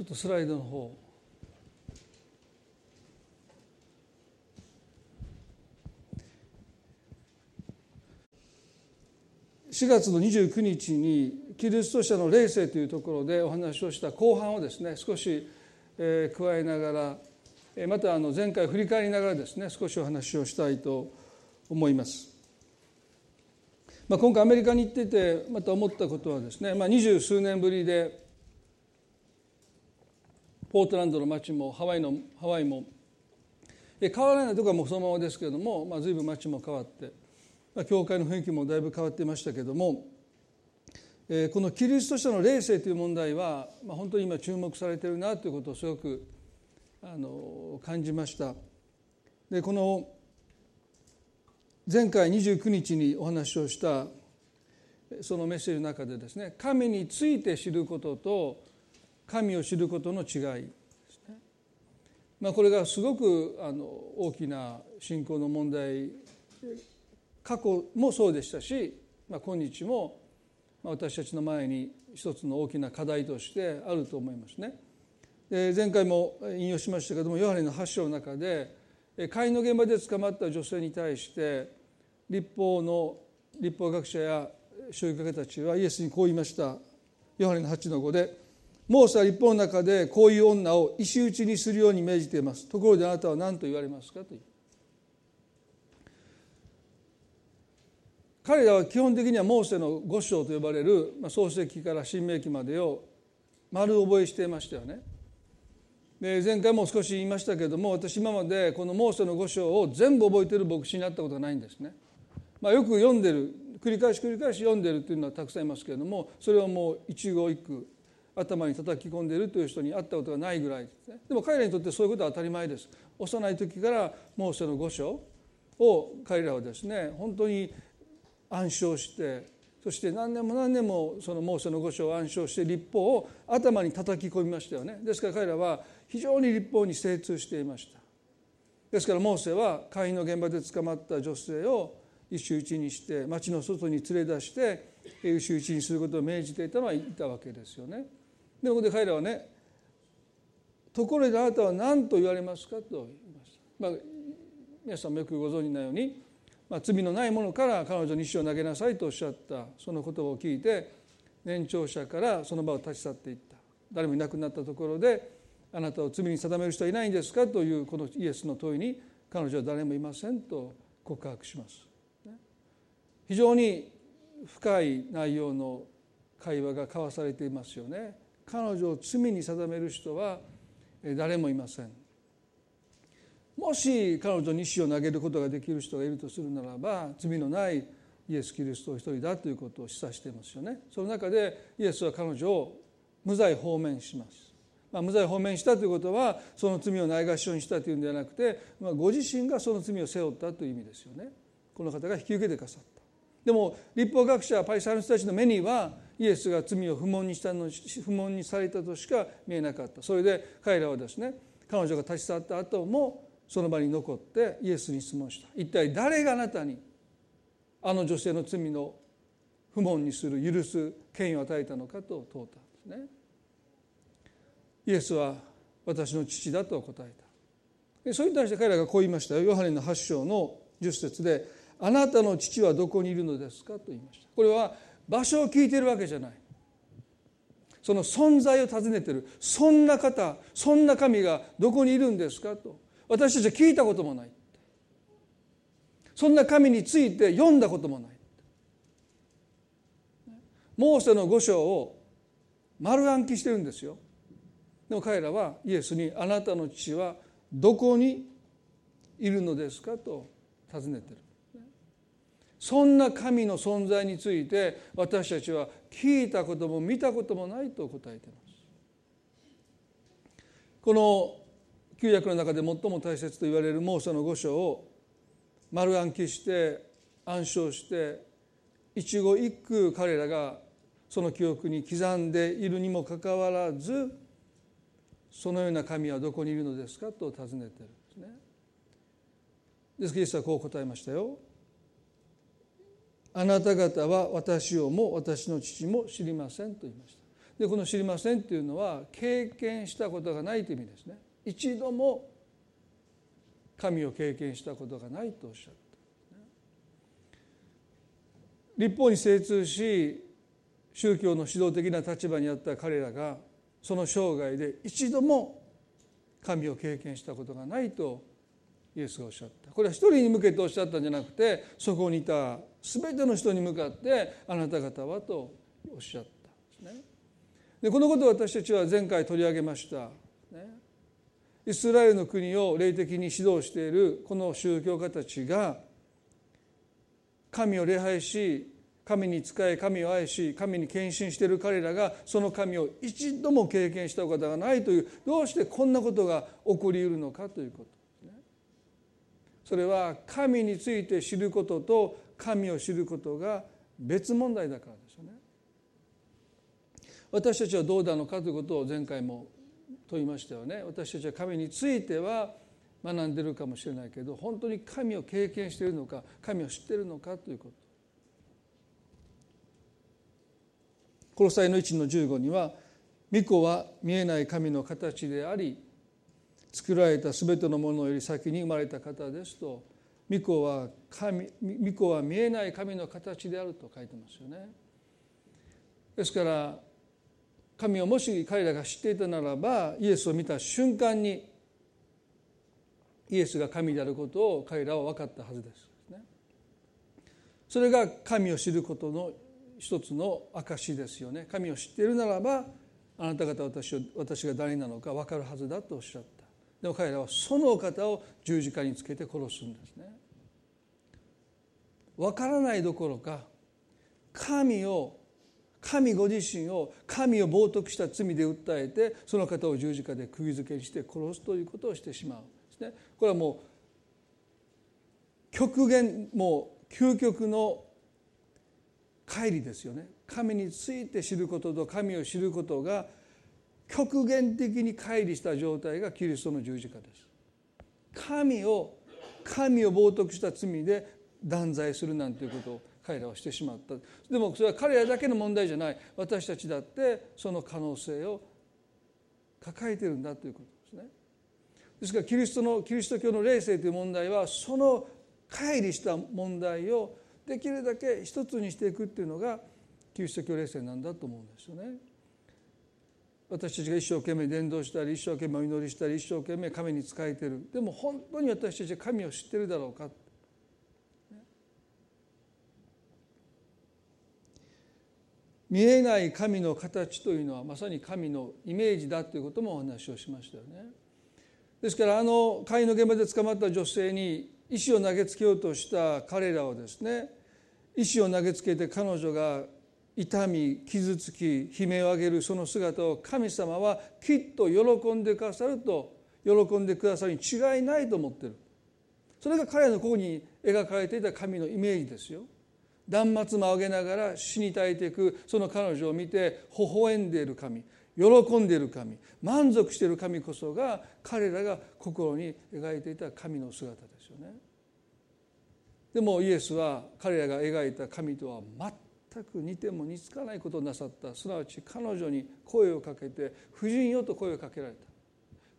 ちょっとスライドの方、4月の29日にキリスト者の霊性というところでお話をした後半をですね、少し加えながら、また前回振り返りながらですね、少しお話をしたいと思います。今回アメリカに行っててまた思ったことはですね、20数年ぶりでポートランドの街もハワイも変わらないところはもうそのままですけれども、随分街も変わって、教会の雰囲気もだいぶ変わっていましたけれども、このキリスト者の霊性という問題は、本当に今注目されているなということをすごく感じました。で、この前回29日にお話をしたそのメッセージの中でですね、神について知ることと神を知ることの違いですね。これがすごく大きな信仰の問題、過去もそうでしたし、今日も私たちの前に一つの大きな課題としてあると思いますね。で、前回も引用しましたけども、ヨハネの8章の中で会の現場で捕まった女性に対して立法学者や宗教家たちはイエスにこう言いました。ヨハネの 8-5 で、モーセは立法の中でこういう女を石打ちにするように命じています。ところであなたは何と言われますかという。彼らは基本的にはモーセの5章と呼ばれる創世記から新明記までを丸覚えしていましたよね。で、前回も少し言いましたけれども、私今までこのモーセの5章を全部覚えている牧師になったことがないんですね。よく読んでる、繰り返し読んでるというのはたくさんいますけれども、それをもう一語一句頭に叩き込んでいるという人に会ったことがないぐらいですね。でも彼らにとってそういうことは当たり前です。幼い時からモーセの5章を彼らはですね、本当に暗唱して、そして何年もそのモーセの5章を暗唱して律法を頭に叩き込みましたよね。ですから彼らは非常に立法に精通していました。ですからモーセは会の現場で捕まった女性を石打ちにして町の外に連れ出して石打ちにすることを命じていたのはいたわけですよね。で、ここで彼らはね、ところであなたは何と言われますかと言いました。皆さんもよくご存じのように、罪のないものから彼女に石を投げなさいとおっしゃったその言葉を聞いて、年長者からその場を立ち去っていった。誰もいなくなったところで、あなたを罪に定める人はいないんですかというこのイエスの問いに、彼女は誰もいませんと告白します。非常に深い内容の会話が交わされていますよね。彼女を罪に定める人は誰もいません。もし彼女に石を投げることができる人がいるとするならば、罪のないイエス・キリストお一人だということを示唆していますよね。その中でイエスは彼女を無罪放免します。無罪放免したということは、その罪をないがしろにしたというんではなくて、ご自身がその罪を背負ったという意味ですよね。この方が引き受けてくださった。でも立法学者パリサイの人たちの目には、イエスが罪を不問にされたとしか見えなかった。それで彼らはですね、彼女が立ち去った後もその場に残ってイエスに質問した。一体誰があなたにあの女性の罪の不問にする許す権威を与えたのかと問うたんですね。イエスは私の父だと答えた。それに対して彼らがこう言いましたよ。ヨハネの8章の10節で、あなたの父はどこにいるのですかと言いました。これは場所を聞いているわけじゃない。その存在を尋ねている。そんな方、そんな神がどこにいるんですかと、私たちは聞いたこともない。そんな神について読んだこともない。モーセの5章を丸暗記してるんですよ。でも彼らはイエスに、あなたの父はどこにいるのですかと尋ねている。そんな神の存在について私たちは聞いたことも見たこともないと答えています。この旧約の中で最も大切と言われるモーセの5章を丸暗記して暗唱して一語一句彼らがその記憶に刻んでいるにもかかわらず、そのような神はどこにいるのですかと尋ねているんですね。ですからイエスはこう答えましたよ。あなた方は私をも私の父も知りませんと言いました。でこの知りませんっていうのは経験したことがないという意味ですね。一度も神を経験したことがないとおっしゃった、ね、律法に精通し宗教の指導的な立場にあった彼らがその生涯で一度も神を経験したことがないとイエスがおっしゃった。これは一人に向けておっしゃったんじゃなくて、そこにいた全ての人に向かってあなた方はとおっしゃったんですね。でこのことを私たちは前回取り上げました、ね、イスラエルの国を霊的に指導しているこの宗教家たちが神を礼拝し神に仕え神を愛し神に献身している彼らがその神を一度も経験したことがないという、どうしてこんなことが起こりうるのかということですね。それは神について知ることと神を知ることが別問題だからですよね。私たちはどうなのかということを前回も問いましたよね。私たちは神については学んでいるかもしれないけど、本当に神を経験しているのか神を知っているのかということ。コロサイの1の15には、御子は見えない神の形であり作られたすべてのものより先に生まれた方ですと、御子は見えない神の形であると書いてますよね。ですから神をもし彼らが知っていたならば、イエスを見た瞬間にイエスが神であることを彼らは分かったはずですね。それが神を知ることの一つの証ですよね。神を知っているならばあなた方私が誰なのか分かるはずだとおっしゃった。でも彼らはそのお方を十字架につけて殺すんですね。分からないどころか神ご自身を神を冒涜した罪で訴えて、その方を十字架で釘付けにして殺すということをしてしまうんですね。これはもう極限、もう究極の乖離ですよね。神について知ることと神を知ることが極限的に乖離した状態がキリストの十字架です。神を冒涜した罪で断罪するなんていうことを彼らはしてしまった。でもそれは彼らだけの問題じゃない。私たちだってその可能性を抱えているんだということですね。ですからキリスト教の霊性という問題は、その乖離した問題をできるだけ一つにしていくっていうのがキリスト教霊性なんだと思うんですよね。私たちが一生懸命伝道したり一生懸命お祈りしたり一生懸命神に仕えている。でも本当に私たちは神を知っているだろうか。見えない神の形というのはまさに神のイメージだということもお話をしましたよね。ですから会の現場で捕まった女性に石を投げつけようとした彼らをですね、石を投げつけて彼女が痛み傷つき悲鳴を上げるその姿を神様はきっと喜んでくださるに違いないと思っている。それが彼らのここに描かれていた神のイメージですよ。断末魔を上げながら死に絶えていくその彼女を見て微笑んでいる神、喜んでいる神、満足している神こそが彼らが心に描いていた神の姿ですよね。でもイエスは彼らが描いた神とは全く似ても似つかないことをなさった。すなわち彼女に声をかけて、婦人よと声をかけられた。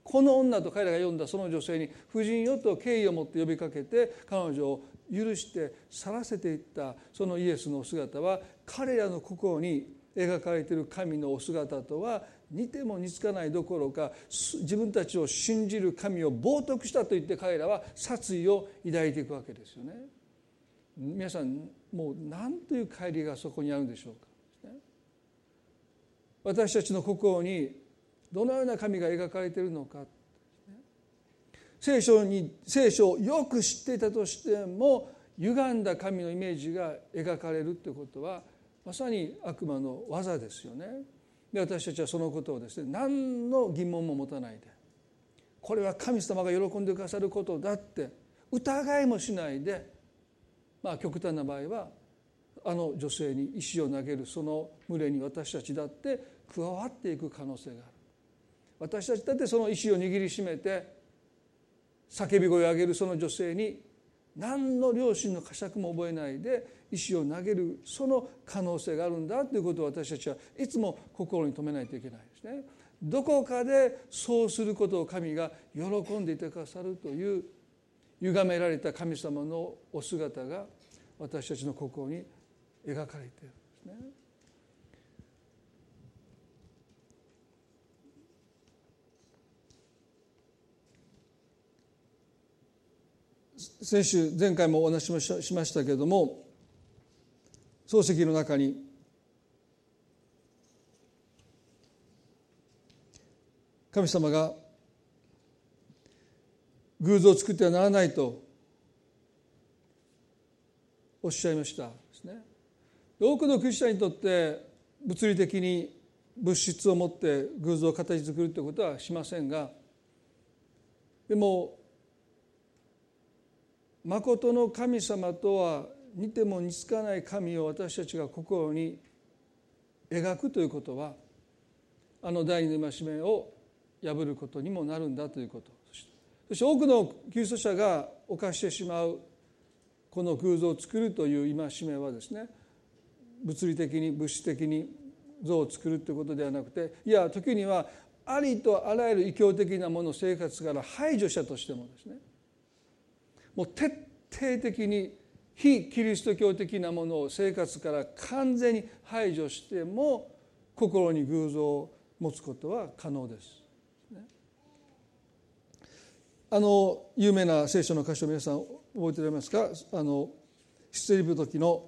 この女と彼らが呼んだその女性に婦人よと敬意を持って呼びかけて彼女を許して晒せていった。そのイエスのお姿は彼らの心に描かれている神のお姿とは似ても似つかないどころか、自分たちを信じる神を冒涜したと言って彼らは殺意を抱いていくわけですよね。皆さんもう何という乖離がそこにあるんでしょうか、ね、私たちの心にどのような神が描かれているのか。聖書をよく知っていたとしても歪んだ神のイメージが描かれるということはまさに悪魔の技ですよね。で私たちはそのことをですね、何の疑問も持たないで、これは神様が喜んでくださることだって疑いもしないで、極端な場合は女性に石を投げるその群れに私たちだって加わっていく可能性がある。私たちだってその石を握りしめて叫び声を上げるその女性に何の良心の呵責も覚えないで石を投げる、その可能性があるんだということを私たちはいつも心に留めないといけないですね。どこかでそうすることを神が喜んでいてくださるという歪められた神様のお姿が私たちの心に描かれているんですね。先週、前回もお話しましたけれども、漱石の中に神様が偶像を作ってはならないとおっしゃいましたですね。多くのクリスチャンにとって物理的に物質を持って偶像を形作るということはしませんが、でも真の神様とは似ても似つかない神を私たちが心に描くということは、あの第二の戒めを破ることにもなるんだということ、そして多くのキリスト者が犯してしまうこの偶像を作るという戒めはですね、物理的に物質的に像を作るということではなくて、いや時にはありとあらゆる異教的なもの、生活から排除したとしてもですね、もう徹底的に非キリスト教的なものを生活から完全に排除しても心に偶像を持つことは可能です。有名な聖書の箇所を皆さん覚えておられますか？出エジプト記の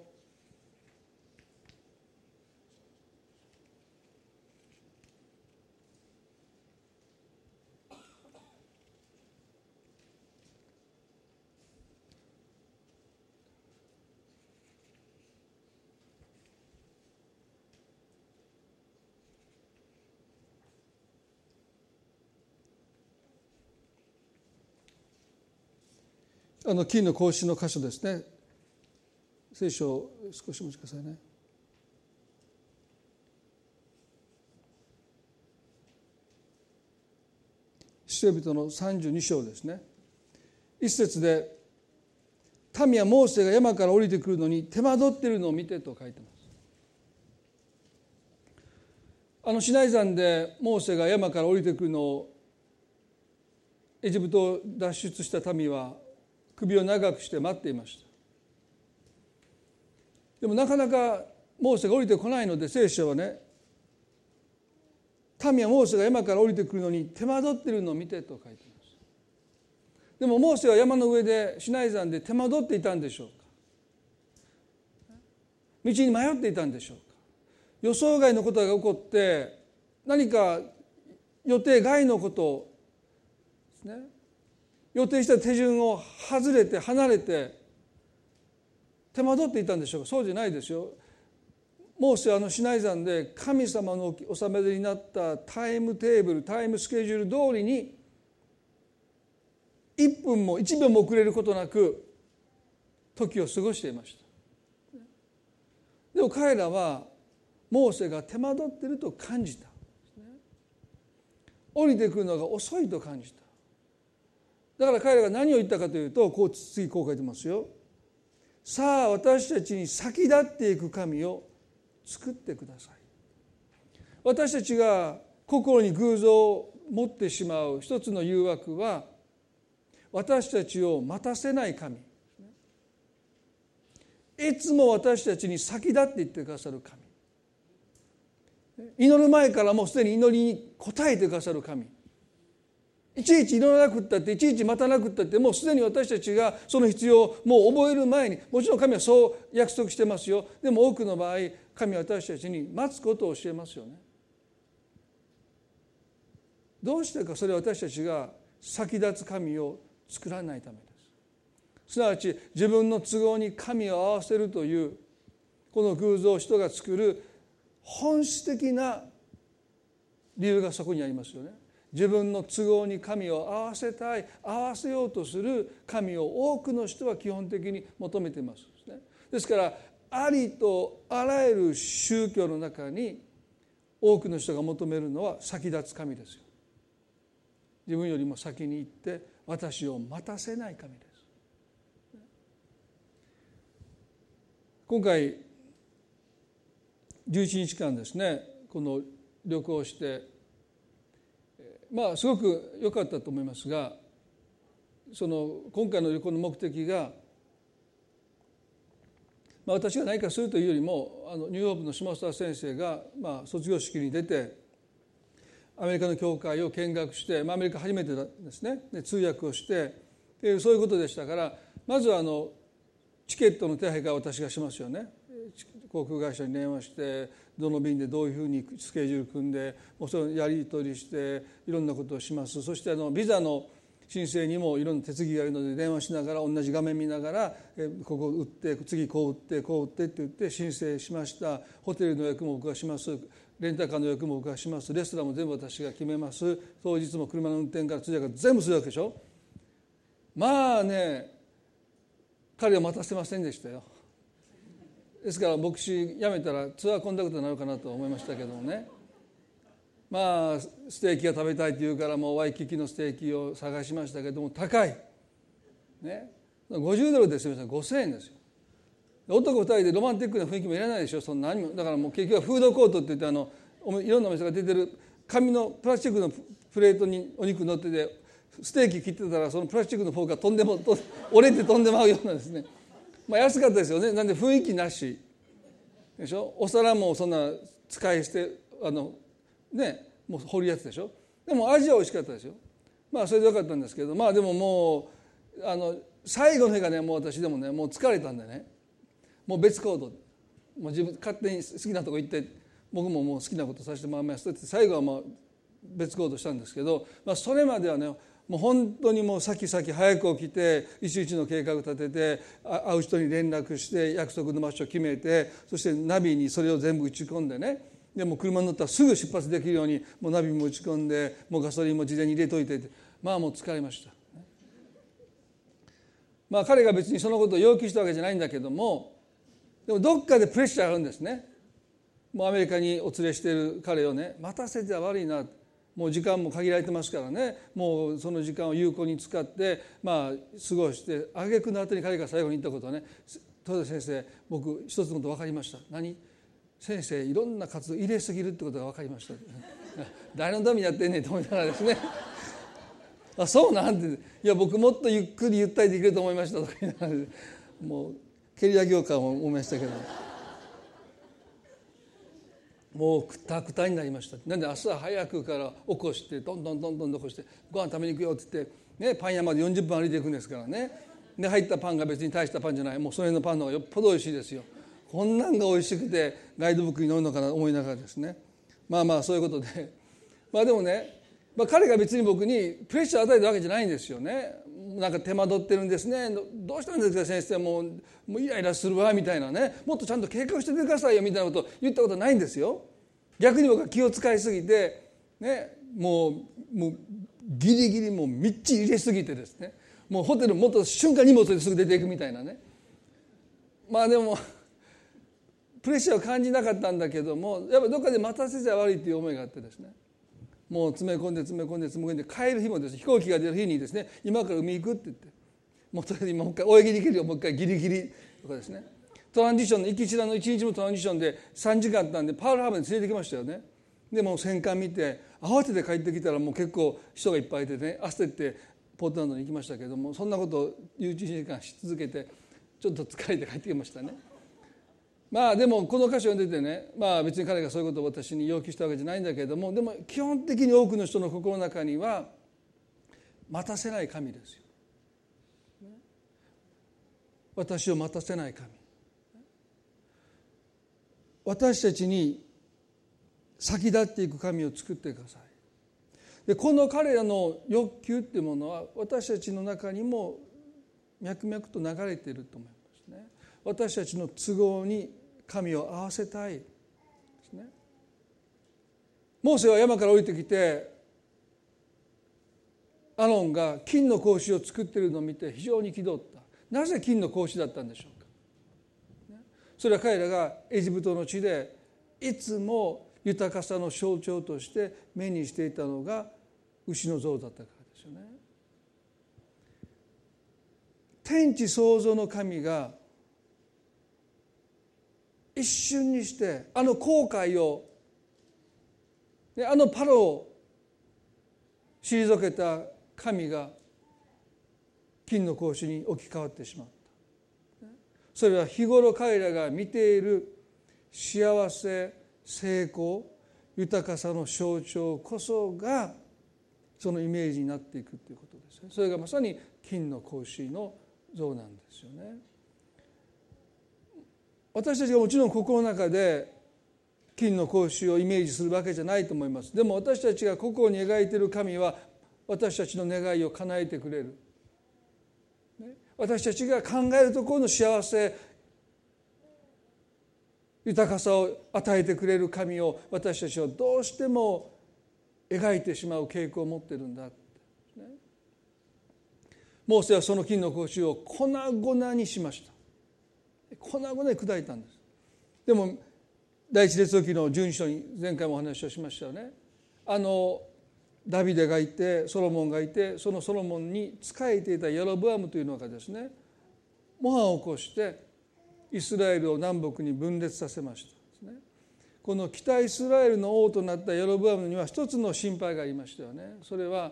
金の格子の箇所ですね。聖書を少しお待ちくださいね。出エジプトの32章ですね。一節で、民はモーセが山から降りてくるのに手間取っているのを見てと書いてます。シナイ山でモーセが山から降りてくるのをエジプトを脱出した民は首を長くして待っていました。でもなかなかモーセが降りてこないので、聖書はね、民はモーセが山から降りてくるのに手間取っているのを見てと書いています。でもモーセは山の上でシナイ山で手間取っていたんでしょうか、道に迷っていたんでしょうか、予想外のことが起こって何か予定外のことですね、予定した手順を外れて離れて手間取っていたんでしょうか。そうじゃないですよ。モーセはシナイ山で神様のお定めになったタイムテーブル、タイムスケジュール通りに1分も1秒も遅れることなく時を過ごしていました。でも彼らはモーセが手間取っていると感じた。降りてくるのが遅いと感じた。だから彼らが何を言ったかというと、こう次こう書いてますよ。さあ私たちに先立っていく神を作ってください。私たちが心に偶像を持ってしまう一つの誘惑は、私たちを待たせない神、いつも私たちに先立っていってくださる神、祈る前からもうすでに祈りに応えてくださる神、いちいち祈らなくったって、いちいち待たなくったって、もうすでに私たちがその必要をもう覚える前に、もちろん神はそう約束してますよ。でも多くの場合、神は私たちに待つことを教えますよね。どうしてか、それは私たちが先立つ神を作らないためです。すなわち自分の都合に神を合わせるというこの偶像を人が作る本質的な理由がそこにありますよね。自分の都合に神を合わせたい、合わせようとする神を多くの人は基本的に求めていますですね。ですからありとあらゆる宗教の中に多くの人が求めるのは先立つ神ですよ。自分よりも先に行って私を待たせない神です。今回11日間ですね、この旅行してすごく良かったと思いますが、その今回の旅行の目的が、私が何かするというよりも、ニューホープの島下先生が卒業式に出てアメリカの教会を見学して、アメリカ初めてですね、通訳をしてそういうことでしたから、まずチケットの手配から私がしますよね。航空会社に電話して、どの便でどういうふうにスケジュール組んで、もうそれをやり取りしていろんなことをします。そしてビザの申請にもいろんな手続きがあるので、電話しながら同じ画面見ながら、ここ打って次こう打ってこう打ってって言って申請しました。ホテルの予約も僕がします。レンタカーの予約も僕がします。レストランも全部私が決めます。当日も車の運転から通訳から全部するわけでしょ。彼は待たせませんでしたよ。ですから牧師辞めたらツアーコンダクターになるかなと思いましたけどもね。ステーキが食べたいって言うから、もうワイキキのステーキを探しましたけども、高いね。$50ですよ、$5,000ですよ。男2人でロマンティックな雰囲気もいらないでしょ、そんな何も。だからもう結局はフードコートって言って、いろんなお店が出てる紙のプラスチックのプレートにお肉乗ってて、ステーキ切ってたらそのプラスチックのフォークが折れて飛んでまうようなですね、安かったですよね。なんで雰囲気なしでしょ。お皿もそんな使い捨てもう掘るやつでしょ。でも味は美味しかったですよ。それでよかったんですけど、でももう最後の日がね、もう私でもね、もう疲れたんでね、もう別行動、もう自分勝手に好きなとこ行って、僕ももう好きなことさせてもらいますって最後は別行動したんですけど、それまではね、もう本当にもう先々早く起きて、一日の計画立てて、会う人に連絡して、約束の場所を決めて、そしてナビにそれを全部打ち込んでね、でも車に乗ったらすぐ出発できるようにもうナビも打ち込んで、もうガソリンも事前に入れといて、もう疲れました。彼が別にそのことを要求したわけじゃないんだけども、でもどっかでプレッシャーがあるんですね。もうアメリカにお連れしている彼をね、待たせては悪いな、もう時間も限られてますからね、もうその時間を有効に使って過ごして、挙句のあてに彼が最後に言ったことはね、豊田先生、僕一つのこと分かりました。何？先生、いろんな活動入れすぎるってことが分かりました誰のためにやってんねんと思いながらですねそうなんて、いや僕もっとゆっくりゆったりできると思いましたとか言いながら、もう蹴り上げようかも思いましたけどもうくたくたになりました。なんで朝早くから起こして、どんどんどんどん起こして、ご飯食べに行くよって言って、パン屋まで40分歩いていくんですからね。で入ったパンが別に大したパンじゃない、もうその辺のパンの方がよっぽど美味しいですよ。こんなんが美味しくてガイドブックに載るのかなと思いながらですね、そういうことででもね、彼が別に僕にプレッシャーを与えたわけじゃないんですよね。なんか手間取ってるんですね、どうしたんですか先生、もうイライラするわみたいなね、もっとちゃんと計画しててくださいよみたいなこと言ったことないんですよ。逆に僕は気を使いすぎて、もうギリギリもうみっちり入れすぎてですね、もうホテル持った瞬間荷物ですぐ出ていくみたいなね。でもプレッシャーを感じなかったんだけども、やっぱどっかで待たせちゃ悪いっていう思いがあってですね、もう詰め込んで詰め込んで詰め込んで、帰る日もですね、飛行機が出る日にですね、今から海行くって言って、もうとりあえず今もう一回泳ぎに行けるよ、もう一回ギリギリとかですね、トランジションの行きちらの1日もトランジションで3時間あったんで、パールハーバーに連れてきましたよね。でもう戦艦見て慌てて帰ってきたら、もう結構人がいっぱいいてね、焦ってポートランドに行きましたけども、そんなことを11時間し続けてちょっと疲れて帰ってきましたね。でもこの歌詞を読んでてね、別に彼がそういうことを私に要求したわけじゃないんだけども、でも基本的に多くの人の心の中には待たせない神ですよ。私を待たせない神。私たちに先立っていく神を作ってください。で、この彼らの欲求っていうものは私たちの中にも脈々と流れていると思いますね。私たちの都合に神を合わせたいですね。モーセは山から降りてきて、アロンが金の格子を作っているのを見て非常に憤った。なぜ金の格子だったんでしょうか。それは彼らがエジプトの地でいつも豊かさの象徴として目にしていたのが牛の像だったからですよね。天地創造の神が一瞬にしてあの後悔を、あのパロを退けた神が金の格子に置き換わってしまった。それは日頃彼らが見ている幸せ、成功、豊かさの象徴こそがそのイメージになっていくということですね。それがまさに金の格子の像なんですよね。私たちがもちろん心の中で金の格子をイメージするわけじゃないと思います。でも私たちが心に描いている神は私たちの願いを叶えてくれる、私たちが考えるところの幸せ、豊かさを与えてくれる神を私たちはどうしても描いてしまう傾向を持っているんだ。モーセはその金の格子を粉々にしました。粉々に砕いたんです。でも第一列王記の12章に前回もお話をしましたよね。ダビデがいてソロモンがいて、そのソロモンに仕えていたヤロブアムというのがですね、モアを起こしてイスラエルを南北に分裂させましたですね。この北イスラエルの王となったヤロブアムには一つの心配がありましたよね。それは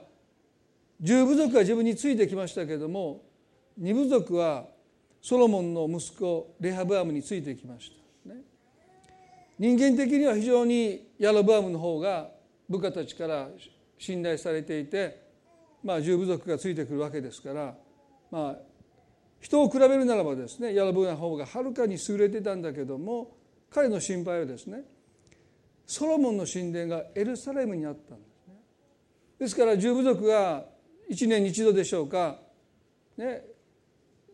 十部族は自分についてきましたけれども、二部族はソロモンの息子レハブアムについてきましたね。人間的には非常にヤロブアムの方が部下たちから信頼されていて、十部族がついてくるわけですから、人を比べるならばですね、ヤロブアムの方がはるかに優れてたんだけども、彼の心配はですね、ソロモンの神殿がエルサレムにあったんですね。ですから十部族が1年に1度でしょうかね、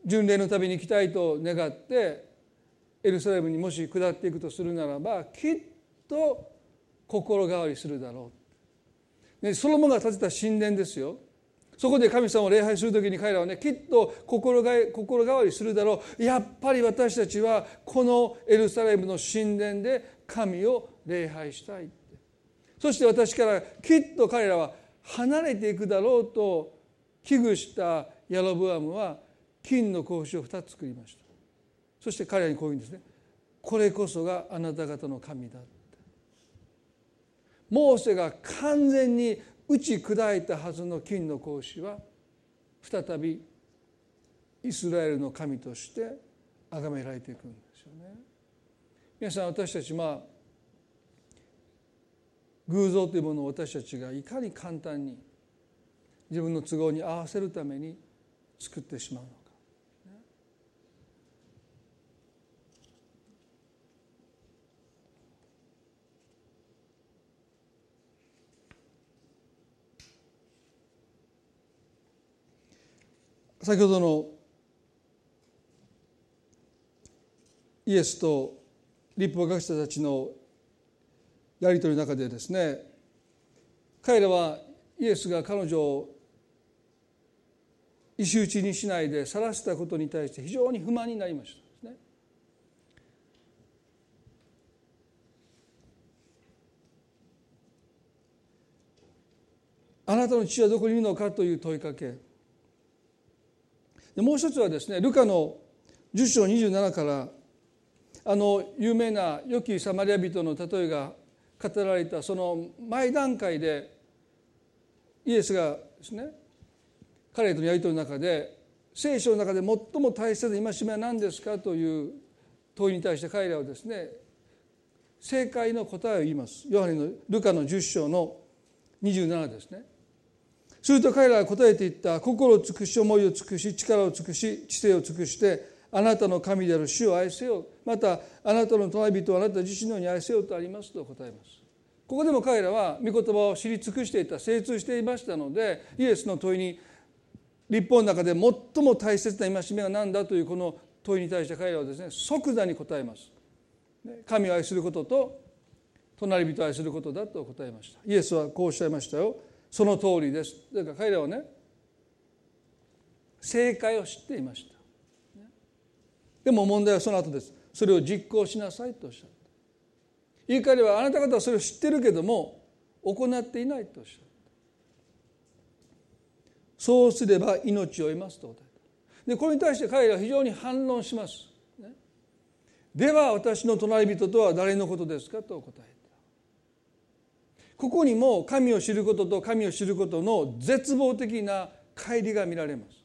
巡礼の旅に行きたいと願ってエルサレムにもし下っていくとするならば、きっと心変わりするだろう。でソロモンが建てた神殿ですよ。そこで神様を礼拝するときに彼らはね、きっと心変わりするだろう。やっぱり私たちはこのエルサレムの神殿で神を礼拝したいって。そして私からきっと彼らは離れていくだろうと危惧したヤロブアムは金の格子を2つ作りました。そして彼らにこう言うんですね。これこそがあなた方の神だって。モーセが完全に打ち砕いたはずの金の格子は再びイスラエルの神として崇められていくんですよね。皆さん、私たち偶像というものを私たちがいかに簡単に自分の都合に合わせるために作ってしまうのか。先ほどのイエスと律法学者たちのやり取りの中でですね、彼らはイエスが彼女を石打ちにしないで晒したことに対して非常に不満になりましたね。あなたの父はどこにいるのかという問いかけ。もう一つはですね、ルカの10章27から有名な良きサマリア人の例えが語られたその前段階で、イエスがですね、彼とのやり取りの中で聖書の中で最も大切な戒めは何ですかという問いに対して彼らはですね、正解の答えを言います。ルカの10章の27ですね。すると彼らは答えていった。心を尽くし、思いを尽くし、力を尽くし、知性を尽くして、あなたの神である主を愛せよ、またあなたの隣人をあなた自身のように愛せよとありますと答えます。ここでも彼らは御言葉を知り尽くしていた、精通していましたので、イエスの問いに律法の中で最も大切な戒めは何だというこの問いに対して彼らはですね、即座に答えます。神を愛することと隣人を愛することだと答えました。イエスはこうおっしゃいましたよ。その通りです。だから彼らはね、正解を知っていました。でも問題はその後です。それを実行しなさいとおっしゃった。言い換えれば、あなた方はそれを知ってるけども行っていないとおっしゃった。そうすれば命を得ますと答えた。でこれに対して彼らは非常に反論します。では私の隣人とは誰のことですかと答えた。ここにも神を知ることと神を知ることの絶望的な乖離が見られます。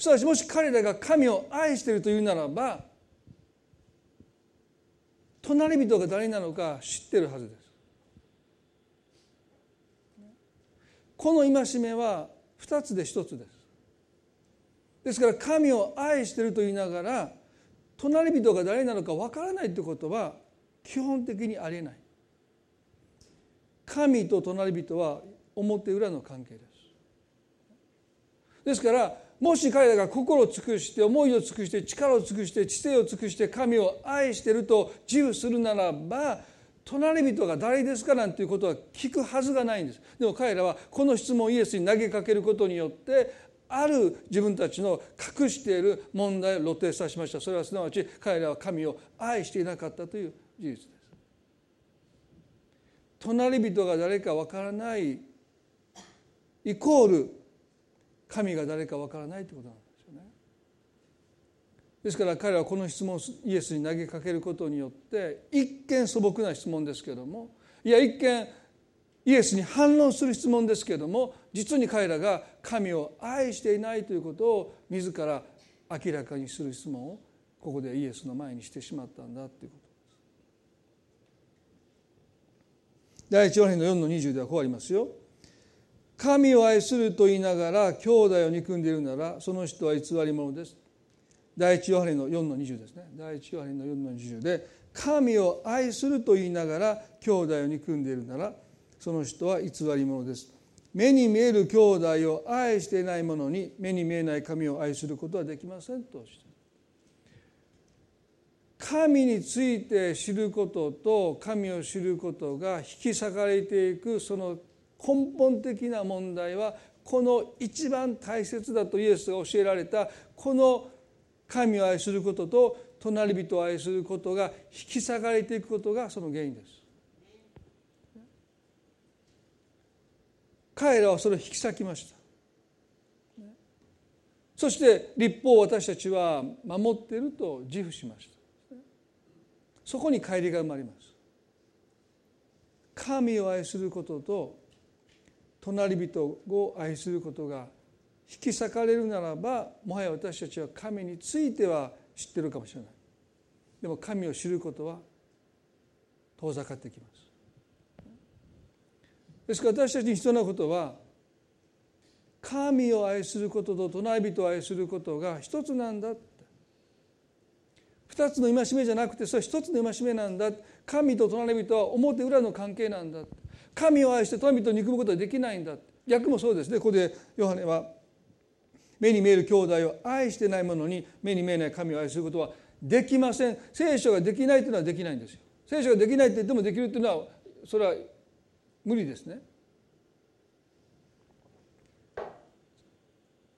しかしもし彼らが神を愛しているというならば、隣人が誰なのか知っているはずです。この戒めは2つで1つです。ですから神を愛していると言いながら隣人が誰なのかわからないということは基本的にありえない。神と隣人は表裏の関係です。ですからもし彼らが心を尽くして思いを尽くして力を尽くして知性を尽くして神を愛していると自負するならば、隣人が誰ですかなんていうことは聞くはずがないんです。でも彼らはこの質問をイエスに投げかけることによってある自分たちの隠している問題を露呈させました。それはすなわち彼らは神を愛していなかったという事実です。隣人が誰かわからないイコール神が誰かわからないということなんですよね。ですから彼らはこの質問をイエスに投げかけることによって一見素朴な質問ですけれども、いや一見イエスに反論する質問ですけれども、実に彼らが神を愛していないということを自ら明らかにする質問をここでイエスの前にしてしまったんだということ。第1話の 4-20 ではこうありますよ。神を愛すると言いながら兄弟を憎んでいるならその人は偽り者です。第1話の 4-20 ですね。第1話の 4-20 で神を愛すると言いながら兄弟を憎んでいるならその人は偽り者です。目に見える兄弟を愛していない者に目に見えない神を愛することはできませんとしている。神について知ることと神を知ることが引き裂かれていくその根本的な問題は、この一番大切だとイエスが教えられたこの神を愛することと隣人を愛することが引き裂かれていくことがその原因です。彼らはそれを引き裂きました。そして律法を私たちは守っていると自負しました。そこに乖離が生まれます。神を愛することと隣人を愛することが引き裂かれるならば、もはや私たちは神については知ってるかもしれない。でも神を知ることは遠ざかってきます。ですから私たちに必要なことは、神を愛することと隣人を愛することが一つなんだ、二つの戒めじゃなくてそれは一つの戒めなんだ、神と隣人は表裏の関係なんだ、神を愛して隣人を憎むことはできないんだ。逆もそうですね。ここでヨハネは目に見える兄弟を愛してないものに目に見えない神を愛することはできません。聖書ができないというのはできないんですよ。聖書ができないと言ってもできるというのはそれは無理ですね。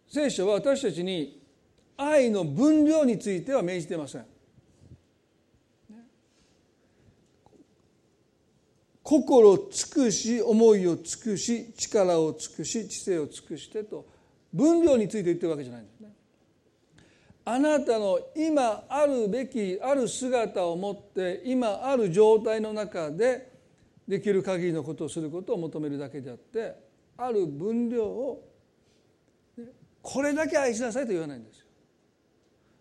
聖書は私たちに愛の分量については命じていません。心を尽くし思いを尽くし力を尽くし知性を尽くしてと分量について言ってるわけじゃないんですね。あなたの今あるべきある姿を持って今ある状態の中でできる限りのことをすることを求めるだけであって、ある分量をこれだけ愛しなさいと言わないんですよ。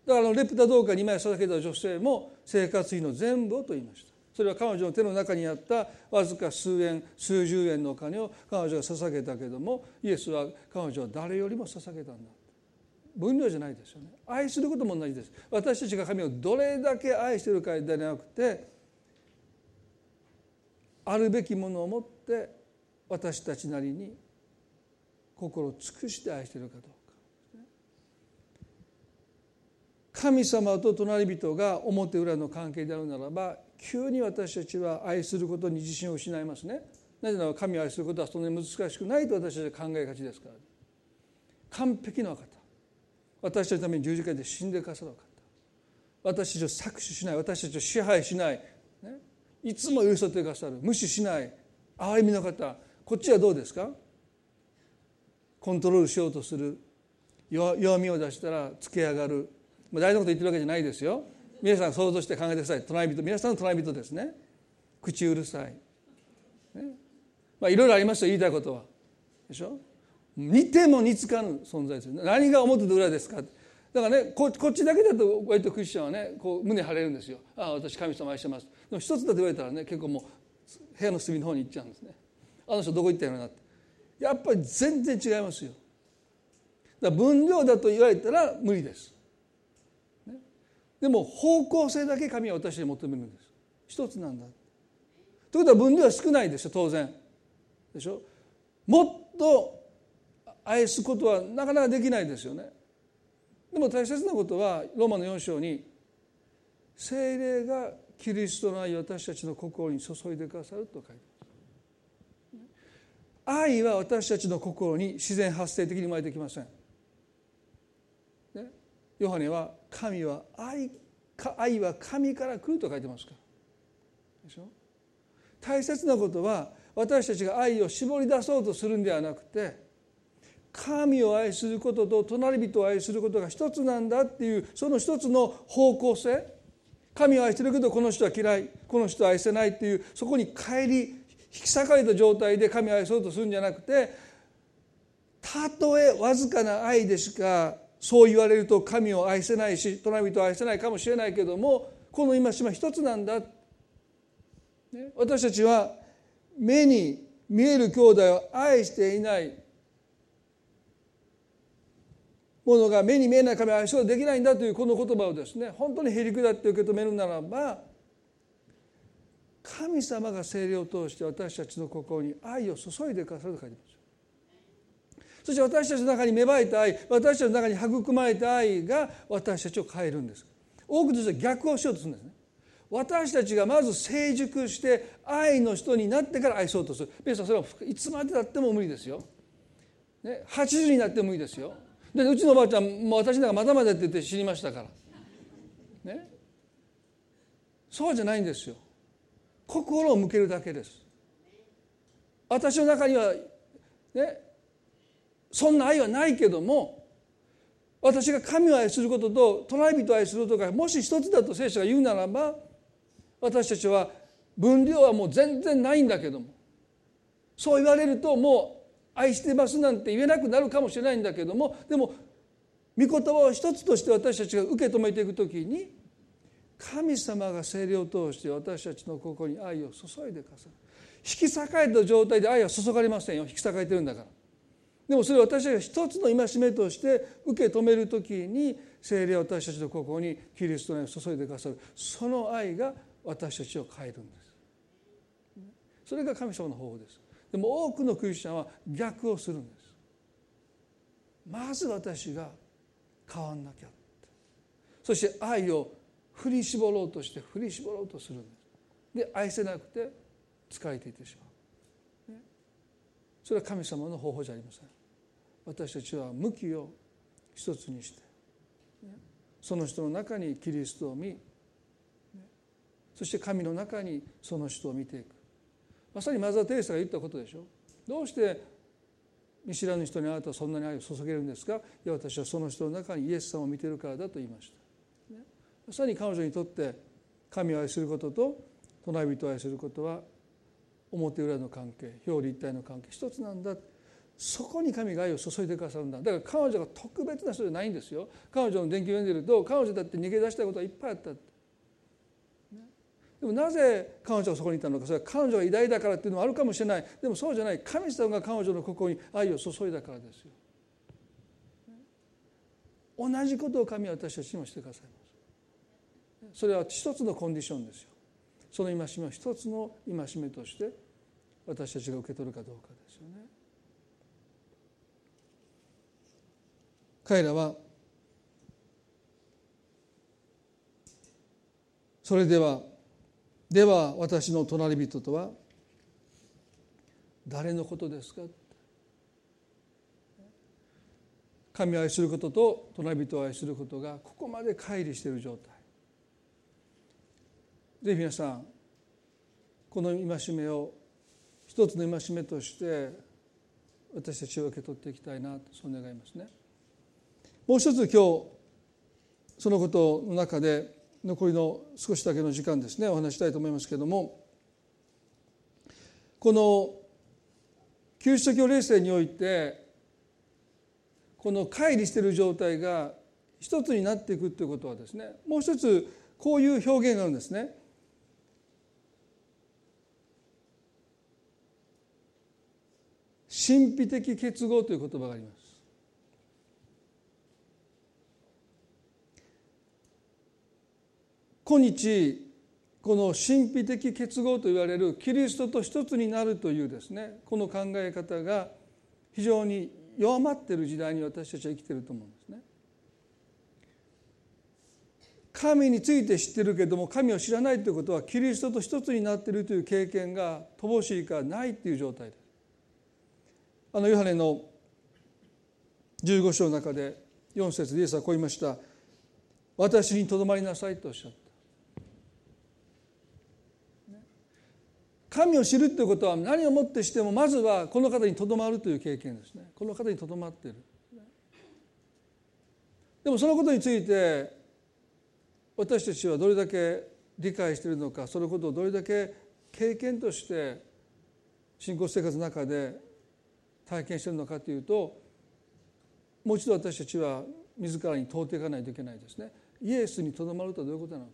だからレプタ同会に2枚捧げた女性も生活費の全部をと言いました。それは彼女の手の中にあったわずか数円数十円のお金を彼女が捧げたけれども、イエスは彼女は誰よりも捧げたんだ。分量じゃないですよね。愛することも同じです。私たちが神をどれだけ愛しているかではなくて、あるべきものを持って私たちなりに心を尽くして愛しているかと。神様と隣人が表裏の関係であるならば、急に私たちは愛することに自信を失いますね。なぜなら神を愛することはそんなに難しくないと私たちは考えがちですから。完璧なお方、私たちのために十字架で死んでくださるお方、私たちを搾取しない、私たちを支配しない、ね、いつも寄り添ってくださる、無視しない憐れみの方。こっちはどうですか？コントロールしようとする、弱みを出したらつけ上がる、誰のこと言ってるわけじゃないですよ。皆さん想像して考えてください。隣人、皆さんの隣人ですね。口うるさい、ね、まあいろいろありました、言いたいことは。でしょ、似ても似つかぬ存在ですよね。何が表と裏ですか。だからね、こっちだけだと割とクリスチャンはね、こう胸張れるんですよ。ああ、私神様愛してます。でも一つだと言われたらね、結構もう部屋の隅の方に行っちゃうんですね。あの人どこ行ったよなって。やっぱり全然違いますよ。だから分量だと言われたら無理です、ね、でも方向性だけ神は私に求めるんです。一つなんだということは分量は少ないでしょ、当然でしょ。もっと愛すことはなかなかできないですよね。でも大切なことはローマの4章に聖霊がキリストの愛を私たちの心に注いでくださると書いてある。愛は私たちの心に自然発生的に生まれてきません、ね、ヨハネは神は愛は神から来ると書いてますからでしょ。大切なことは私たちが愛を絞り出そうとするんではなくて、神を愛することと隣人を愛することが一つなんだっていう、その一つの方向性、神を愛してるけどこの人は嫌い、この人は愛せないっていう、そこに帰り引き裂かれた状態で神を愛そうとするんじゃなくて、たとえわずかな愛でしかそう言われると神を愛せないし隣人を愛せないかもしれないけども、この今しま一つなんだ、ね、私たちは目に見える兄弟を愛していないものが目に見えない神を愛することはできないんだというこの言葉をですね、本当にへりくだって受け止めるならば、神様が聖霊を通して私たちの心に愛を注いでくださると書いてます。そして私たちの中に芽生えた愛、私たちの中に育まれた愛が私たちを変えるんです。多くの人は逆をしようとするんですね。私たちがまず成熟して愛の人になってから愛そうとする。皆さんそれはいつまでだっても無理ですよ、ね、80になっても無理ですよ。でうちのおばあちゃんも私なんかまだまだって言って知りましたから、ね、そうじゃないんですよ。心を向けるだけです。私の中には、ね、そんな愛はないけども、私が神を愛することと隣人を愛することがもし一つだと聖書が言うならば、私たちは分量はもう全然ないんだけども、そう言われるともう愛してますなんて言えなくなるかもしれないんだけども、でも御言葉を一つとして私たちが受け止めていくときに、神様が聖霊を通して私たちの心に愛を注いでくださる。引き裂かれた状態で愛は注がれませんよ。引き裂かれてるんだから。でもそれを私たちが一つの戒めとして受け止めるときに、聖霊は私たちの心にキリストの愛を注いでくださる。その愛が私たちを変えるんです。それが神様の方法です。でも多くのクリスチャンは逆をするんです。まず私が変わんなきゃって、そして愛を振り絞ろうとして振り絞ろうとするんです。で愛せなくて疲れていってしまう、ね、それは神様の方法じゃありません。私たちは向きを一つにして、ね、その人の中にキリストを見、ね、そして神の中にその人を見ていく。まさにマザー・テレサが言ったことでしょ。どうして見知らぬ人にあなたはそんなに愛を注げるんですか。いや、私はその人の中にイエス様を見ているからだと言いました、ね、まさに彼女にとって神を愛することと隣人を愛することは表裏の関係、表裏一体の関係、一つなんだ。そこに神が愛を注いでくださるんだ。だから彼女が特別な人じゃないんですよ。彼女の伝記を読んでると彼女だって逃げ出したことはいっぱいあったって。でもなぜ彼女がそこにいたのか、それは彼女が偉大だからっていうのもあるかもしれない。でもそうじゃない、神様が彼女の心に愛を注いだからですよ。同じことを神は私たちにもしてくださいます。それは一つのコンディションですよ。その戒めは一つの戒めとして私たちが受け取るかどうかですよね。彼らはそれでは私の隣人とは誰のことですか。神を愛することと隣人を愛することがここまで乖離している状態。ぜひ皆さん、この戒めを一つの戒めとして私たちを受け取っていきたいなと、そう願いますね。もう一つ今日そのことの中で残りの少しだけの時間ですね、お話したいと思いますけれども、このキリスト教霊性においてこの乖離している状態が一つになっていくということはですね、もう一つこういう表現があるんですね。神秘的結合という言葉があります。今日この神秘的結合といわれるキリストと一つになるというですね、この考え方が非常に弱まっている時代に私たちは生きていると思うんですね。神について知ってるけども神を知らないということは、キリストと一つになっているという経験が乏しいかないという状態です。ヨハネの15章の中で4節でイエスはこう言いました。私にとどまりなさいとおっしゃった。神を知るということは何をもってしてもまずはこの方にとどまるという経験ですね。この方にとどまっている。でもそのことについて私たちはどれだけ理解しているのか、そのことをどれだけ経験として信仰生活の中で体験しているのかというと、もう一度私たちは自らに問うていかないといけないですね。イエスにとどまるとはどういうことなのか。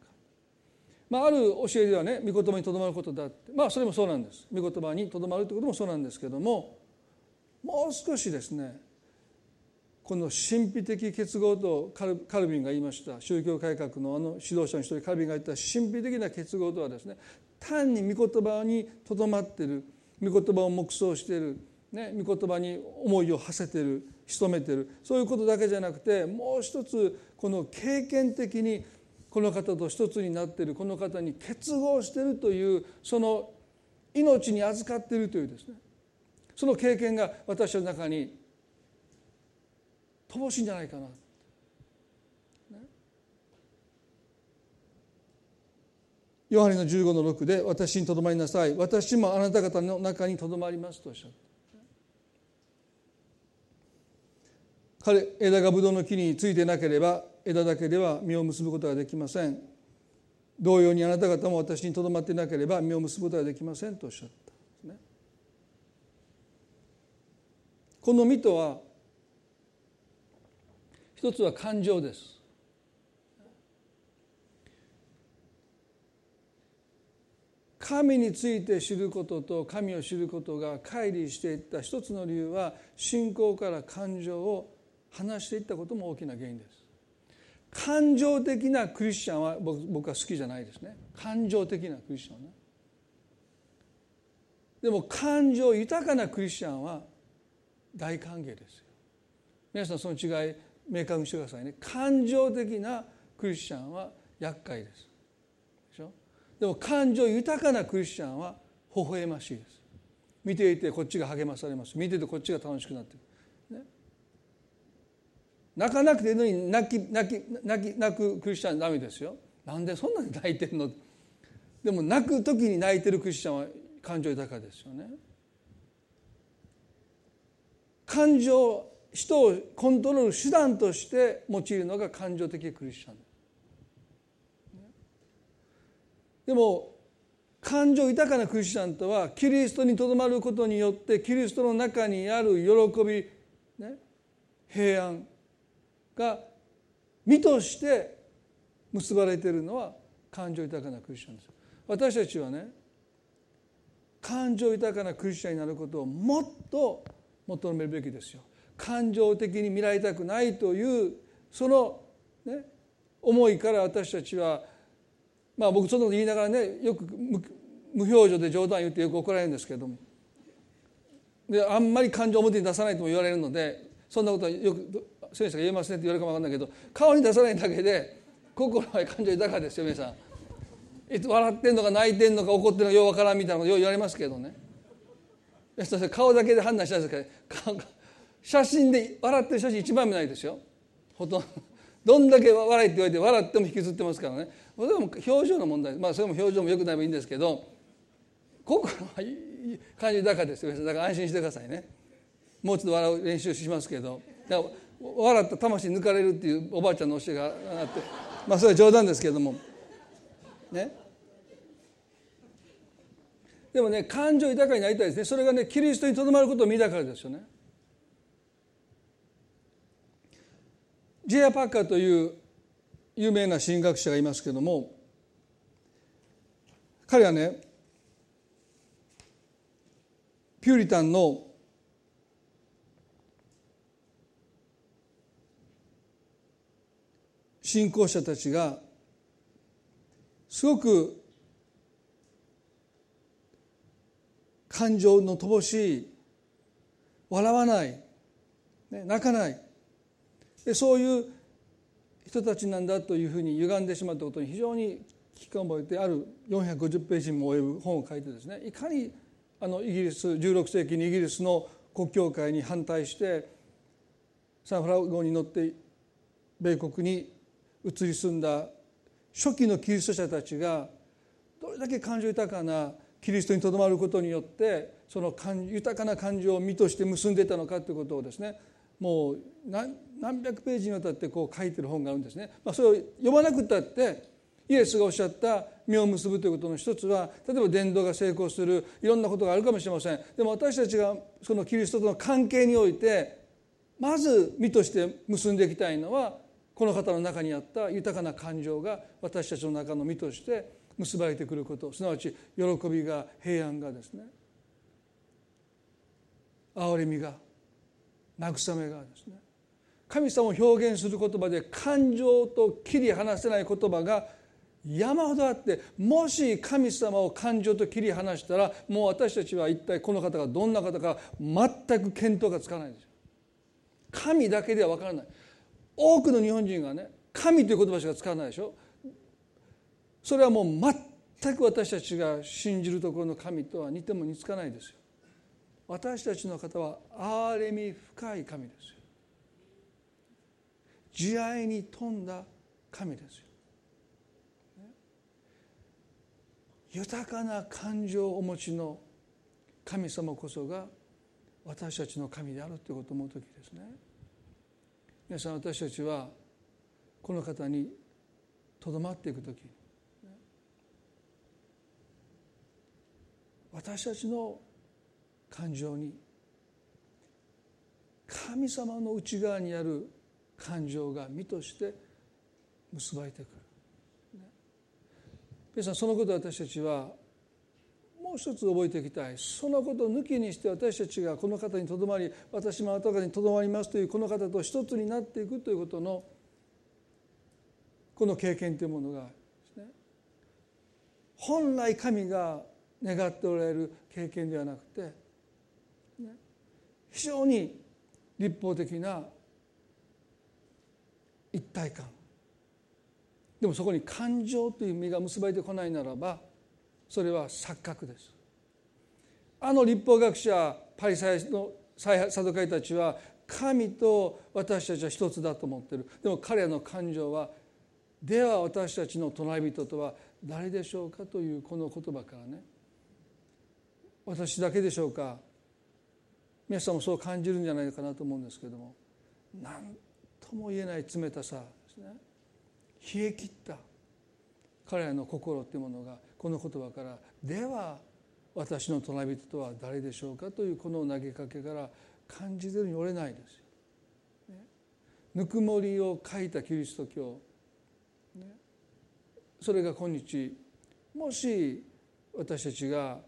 ある教えではね、御言葉にとどまることだって、それもそうなんです。御言葉にとどまるということもそうなんですけども、もう少しですね、この神秘的結合とカルビンが言いました、宗教改革の指導者の一人カルビンが言った神秘的な結合とはですね、単に御言葉にとどまっている、御言葉を黙想している、御言葉に思いを馳せている、潜めている、そういうことだけじゃなくて、もう一つこの経験的にこの方と一つになっている、この方に結合しているという、その命に預かっているというですね、その経験が私の中に乏しいんじゃないかな、ヨハネの15の6で、私にとどまりなさい、私もあなた方の中にとどまりますとおっしゃった。枝がブドウの木についてなければ枝だけでは実を結ぶことができません。同様にあなた方も私にとどまっていなければ実を結ぶことができませんとおっしゃった、この実とは一つは感情です。神について知ることと神を知ることが乖離していった一つの理由は、信仰から感情を離していったことも大きな原因です。感情的なクリスチャンは僕は好きじゃないですね。感情的なクリスチャンはね。でも感情豊かなクリスチャンは大歓迎ですよ。皆さんその違い明確にしてくださいね。感情的なクリスチャンは厄介です。でも感情豊かなクリスチャンは微笑ましいです。見ていてこっちが励まされます。見ていてこっちが楽しくなってくる、泣かなくていいのに泣くクリスチャンはダメですよ。なんでそんなに泣いてんの。でも泣く時に泣いてるクリスチャンは感情豊かですよね。感情、人をコントロール手段として用いるのが感情的クリスチャンです。でも感情豊かなクリスチャンとは、キリストにとどまることによってキリストの中にある喜び、平安が実として結ばれているのは感情豊かなクリスチャンです。私たちはね、感情豊かなクリスチャンになることをもっと求めるべきですよ。感情的に見られたくないというその、思いから、私たちは僕そんなこと言いながらね、よく無表情で冗談言ってよく怒られるんですけれども、であんまり感情を表に出さないとも言われるので、そんなことはよく先生が言えませんって言われるかも分かんないけど、顔に出さないだけで心は感情豊かですよ。皆さんいつ笑ってんのか泣いてんのか怒ってんのかようわからんみたいなことよう言われますけどね。顔だけで判断しないですけど、写真で笑ってる写真一枚もないですよ。ほとんどどんだけ笑いって言われて笑っても引きずってますからね。それも表情の問題、それも表情も良くないもいいんですけど、心は感情豊かですよ。だから安心してくださいね。もうちょっと笑う練習しますけど、笑った魂抜かれるっていうおばあちゃんの教えがあって、それは冗談ですけども、ね、でもね、感情豊かになりたいですね。それがね、キリストにとどまることを見たからですよね。J.R. パッカーという有名な神学者がいますけれども、彼はね、ピューリタンの信仰者たちがすごく感情の乏しい、笑わない、泣かない、そういう人たちなんだというふうに歪んでしまったことに非常に危機感を覚えて、ある450ページにも及ぶ本を書いてですね、いかにイギリス、16世紀にイギリスの国教会に反対してサンフラゴに乗って米国に移り住んだ初期のキリスト者たちがどれだけ感情豊かなキリストにとどまることによって、その豊かな感情を実として結んでいたのかということをですね、もう何百ページにわたってこう書いてる本があるんですね。それを読まなくたって、イエスがおっしゃった実を結ぶということの一つは、例えば伝道が成功する、いろんなことがあるかもしれません。でも私たちがそのキリストとの関係においてまず実として結んでいきたいのは、この方の中にあった豊かな感情が私たちの中の実として結ばれてくること、すなわち喜びが、平安がですね、憐れみが、慰めがですね、神様を表現する言葉で感情と切り離せない言葉が山ほどあって、もし神様を感情と切り離したら、もう私たちは一体この方がどんな方か全く見当がつかないんですよ。神だけでは分からない。多くの日本人がね、神という言葉しか使わないでしょ。それはもう全く私たちが信じるところの神とは似ても似つかないですよ。私たちの方は憐れみ深い神ですよ。慈愛に富んだ神ですよ。豊かな感情をお持ちの神様こそが私たちの神であるということを思うときですね。皆さん、私たちはこの方にとどまっていくとき、私たちの感情に神様の内側にある感情が実として結ばれてくる。皆さん、そのことを私たちはもう一つ覚えていきたい。そのことを抜きにして、私たちがこの方にとどまり、私もあなた方にとどまりますという、この方と一つになっていくということの、この経験というものがですね、本来神が願っておられる経験ではなくて、非常に立法的な一体感、でもそこに感情という実が結ばれてこないならば、それは錯覚です。立法学者、パリサイのサドカイたちは、神と私たちは一つだと思っている。でも彼らの感情は、では私たちの隣人とは誰でしょうかというこの言葉からね、私だけでしょうか、皆さんもそう感じるんじゃないかなと思うんですけれども、何とも言えない冷たさですね、冷え切った彼らの心というものが、この言葉から、では私の隣人とは誰でしょうかというこの投げかけから感じてるにおれないですよ、ね、ぬくもりを欠いたキリスト教、ね、それが今日もし私たちが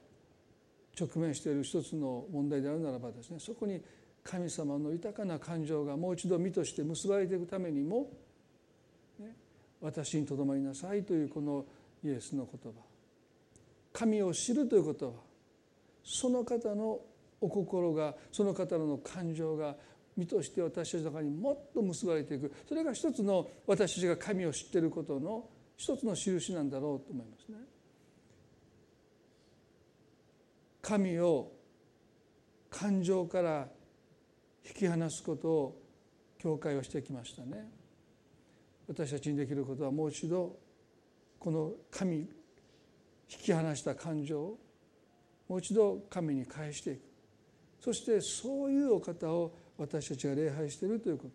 直面している一つの問題であるならばですね、そこに神様の豊かな感情がもう一度実として結ばれていくためにも、私にとどまりなさいというこのイエスの言葉、神を知るということは、その方のお心が、その方の感情が実として私たちの中にもっと結ばれていく、それが一つの私たちが神を知っていることの一つの印なんだろうと思いますね。神を感情から引き離すことを教会はしてきましたね。私たちにできることは、もう一度この神引き離した感情をもう一度神に返していく、そしてそういうお方を私たちが礼拝しているということ、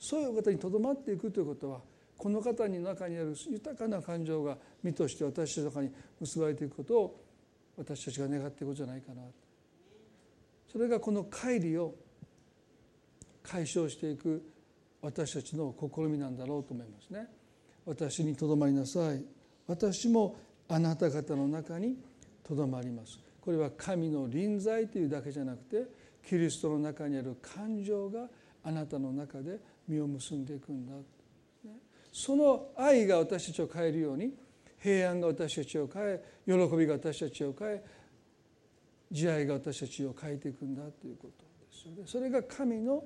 そういうお方にとどまっていくということは、この方の中にある豊かな感情が実として私たちの中に結ばれていくことを私たちが願っていくことじゃないかな。それがこの乖離を解消していく私たちの試みなんだろうと思いますね。私にとどまりなさい。私もあなた方の中にとどまります。これは神の臨在というだけじゃなくて、キリストの中にある感情があなたの中で実を結んでいくんだ。その愛が私たちを変えるように、平安が私たちを変え、喜びが私たちを変え、慈愛が私たちを変えていくんだということですよね。それが神の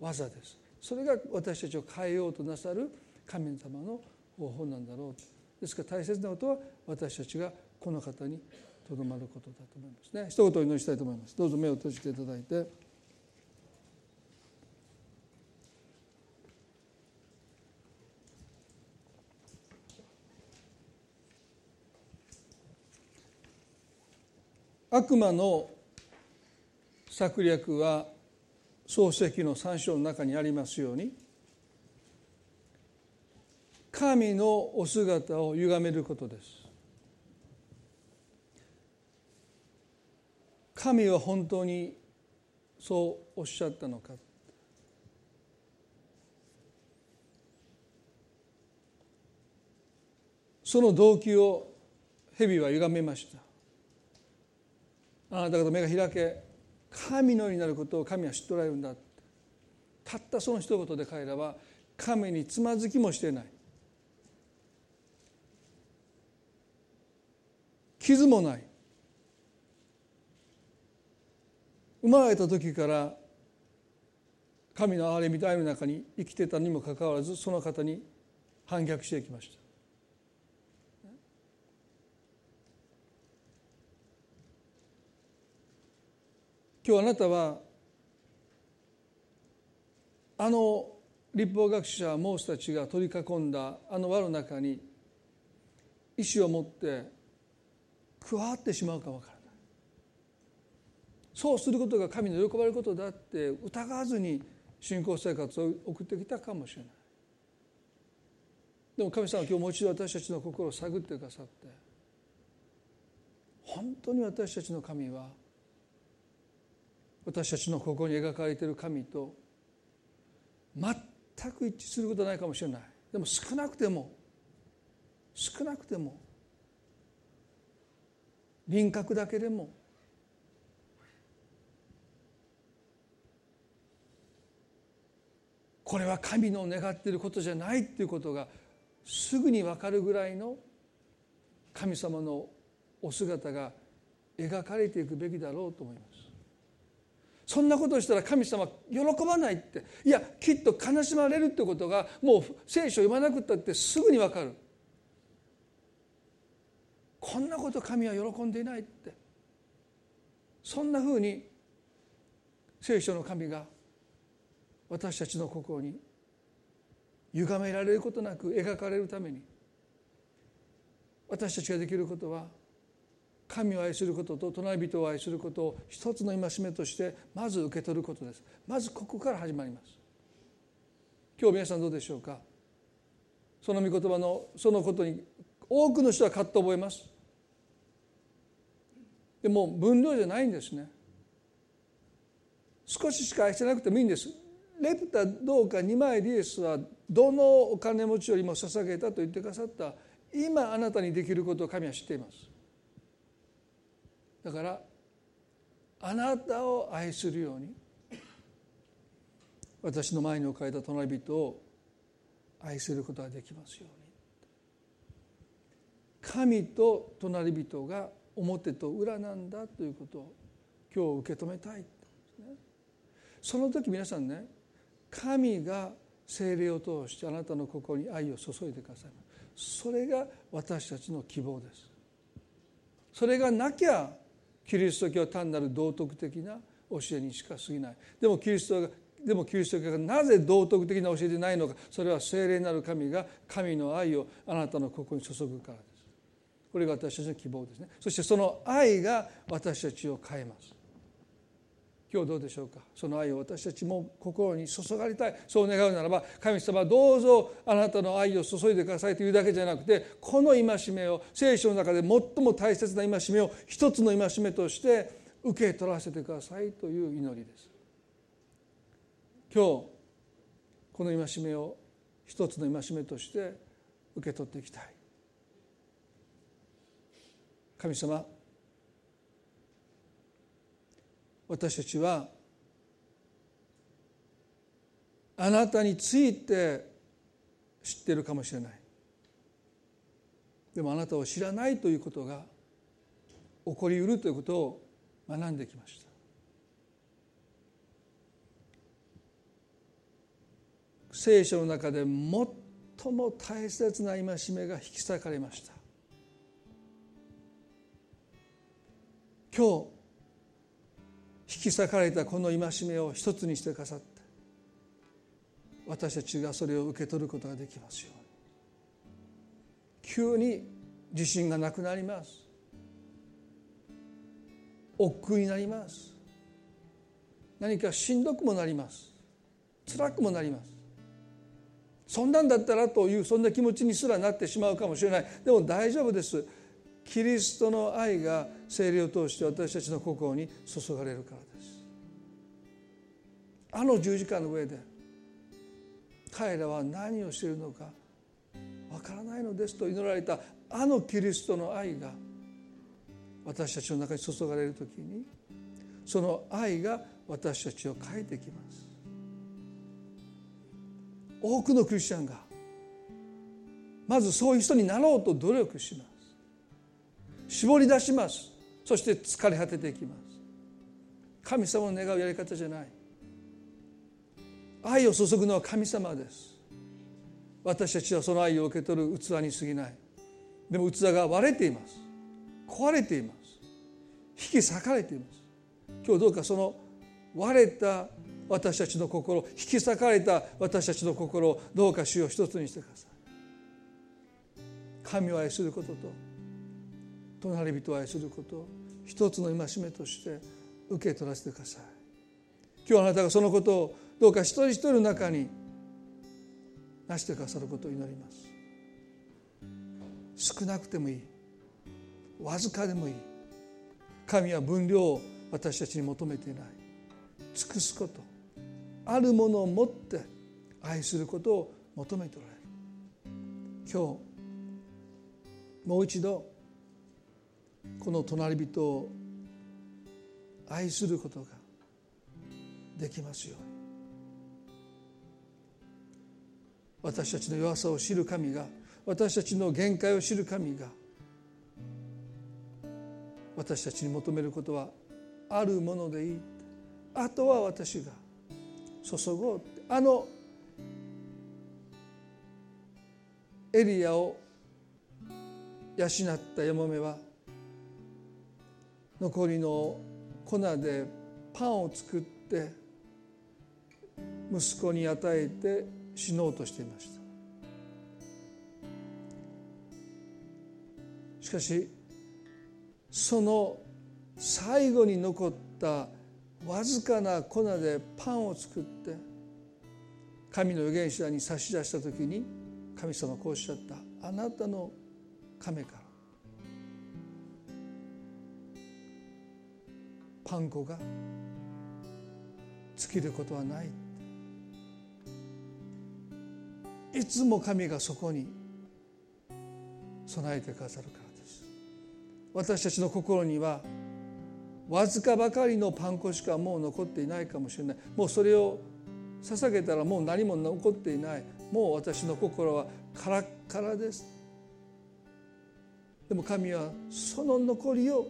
技です。それが私たちを変えようとなさる神様の方法なんだろう。ですから大切なことは私たちがこの方にとどまることだと思いますね。一言お祈りしたいと思います。どうぞ目を閉じていただいて、悪魔の策略は創世記の3章の中にありますように、神のお姿を歪めることです。神は本当にそうおっしゃったのか。その動機を蛇は歪めました。あなた方目が開け、神のようになることを神は知っておられるんだ。たったその一言で彼らは神につまずきもしていない、傷もない、生まれた時から神の憐れみと愛の中に生きてたにもかかわらず、その方に反逆していきました。今日あなたはあの律法学者モーセたちが取り囲んだあの輪の中に石を持って加わってしまうか分からない。そうすることが神の喜ばれることだって疑わずに信仰生活を送ってきたかもしれない。でも神様は今日もう一度私たちの心を探ってくださって、本当に私たちの神は、私たちのここに描かれている神と全く一致することはないかもしれない。でも少なくても輪郭だけでもこれは神の願っていることじゃないっていうことがすぐに分かるぐらいの神様のお姿が描かれていくべきだろうと思います。そんなことをしたら神様喜ばないって、いやきっと悲しまれるってことがもう聖書を読まなくったってすぐに分かる。こんなこと神は喜んでいないって、そんなふうに聖書の神が私たちの心に歪められることなく描かれるために、私たちができることは神を愛することと隣人を愛することを一つの戒めとしてまず受け取ることです。まずここから始まります。今日皆さんどうでしょうか。その御言葉のそのことに多くの人はカッと覚えます。でも分量じゃないんですね。少ししか愛してなくてもいいんです。レプタどうか2枚リエスはどのお金持ちよりも捧げたと言ってくださった。今あなたにできることを神は知っています。だからあなたを愛するように、私の前に置かれた隣人を愛することができますように。神と隣人が表と裏なんだということを今日受け止めたいですね。その時皆さんね、神が聖霊を通してあなたの心に愛を注いでください。それが私たちの希望です。それがなきゃキリスト教は単なる道徳的な教えにしか過ぎない。でもキリスト教がなぜ道徳的な教えでないのか。それは聖霊なる神が神の愛をあなたの心に注ぐからです。これが私たちの希望ですね。そしてその愛が私たちを変えます。今日どうでしょうか。その愛を私たちも心に注がれたい、そう願うならば、神様どうぞあなたの愛を注いでくださいというだけじゃなくて、この戒めを、聖書の中で最も大切な戒めを一つの戒めとして受け取らせてくださいという祈りです。今日この戒めを一つの戒めとして受け取っていきたい。神様、私たちはあなたについて知っているかもしれない。でもあなたを知らないということが起こりうるということを学んできました。聖書の中で最も大切な戒めが引き裂かれました。今日引き裂かれたこの戒めを一つにしてくださって、私たちがそれを受け取ることができますように。急に自信がなくなります。億劫になります。何かしんどくもなります。辛くもなります。そんなんだったらという、そんな気持ちにすらなってしまうかもしれない。でも大丈夫です。キリストの愛が聖霊を通して私たちの心に注がれるからです。あの十字架の上で彼らは何をしているのかわからないのですと祈られた、あのキリストの愛が私たちの中に注がれるときに、その愛が私たちを変えてきます。多くのクリスチャンがまずそういう人になろうと努力します。絞り出します。そして疲れ果てていきます。神様の願うやり方じゃない。愛を注ぐのは神様です。私たちはその愛を受け取る器に過ぎない。でも器が割れています。壊れています。引き裂かれています。今日どうかその割れた私たちの心、引き裂かれた私たちの心をどうか主を一つにしてください。神を愛することと隣人を愛することを一つの戒めとして受け取らせてください。今日あなたがそのことをどうか一人一人の中になしてくださることを祈ります。少なくてもいい、わずかでもいい。神は分量を私たちに求めていない。尽くすこと、あるものを持って愛することを求めておられる。今日もう一度この隣人を愛することができますように。私たちの弱さを知る神が、私たちの限界を知る神が、私たちに求めることはあるものでいい。あとは私が注ごう。あのエリヤを養ったヤモメは残りの粉でパンを作って息子に与えて死のうとしていました。しかしその最後に残ったわずかな粉でパンを作って神の預言者に差し出した時に、神様はこうおっしゃった。あなたの亀からパン粉が尽きることはない。いつも神がそこに備えてくださるからです。私たちの心にはわずかばかりのパン粉しかもう残っていないかもしれない。もうそれを捧げたらもう何も残っていない。もう私の心はカラッカラです。でも神はその残りを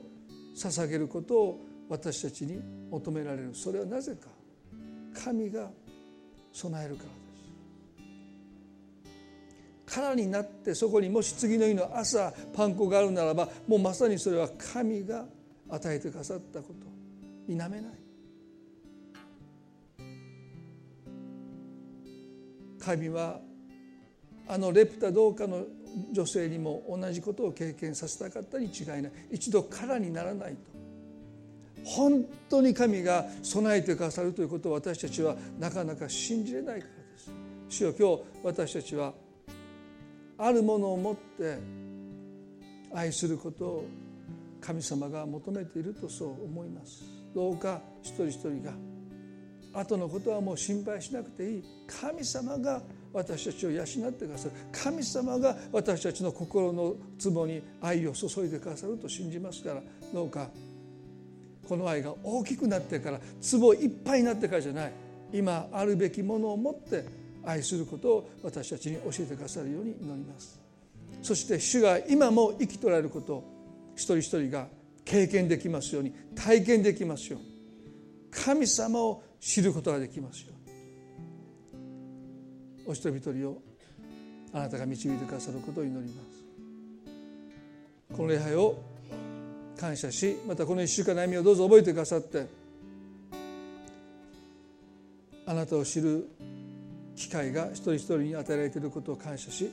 捧げることを私たちに求められる。それはなぜか、神が備えるからです。空になってそこにもし次の日の朝パン粉があるならば、もうまさにそれは神が与えてくださったこと否めない。神はあのレプタ同化の女性にも同じことを経験させたかったに違いない。一度空にならないと本当に神が備えてくださるということを私たちはなかなか信じれないからです。主よ、今日私たちはあるものを持って愛することを神様が求めているとそう思います。どうか一人一人が後のことはもう心配しなくていい。神様が私たちを養ってくださる。神様が私たちの心の壺に愛を注いでくださると信じますから、どうかこの愛が大きくなってから、壺いっぱいになってからじゃない、今あるべきものを持って愛することを私たちに教えてくださるように祈ります。そして主が今も生きとられることを一人一人が経験できますように、体験できますように、神様を知ることができますように、お一人一人をあなたが導いてくださることを祈ります。この礼拝を感謝し、またこの1週間の歩みをどうぞ覚えてくださって、あなたを知る機会が一人一人に与えられていることを感謝し、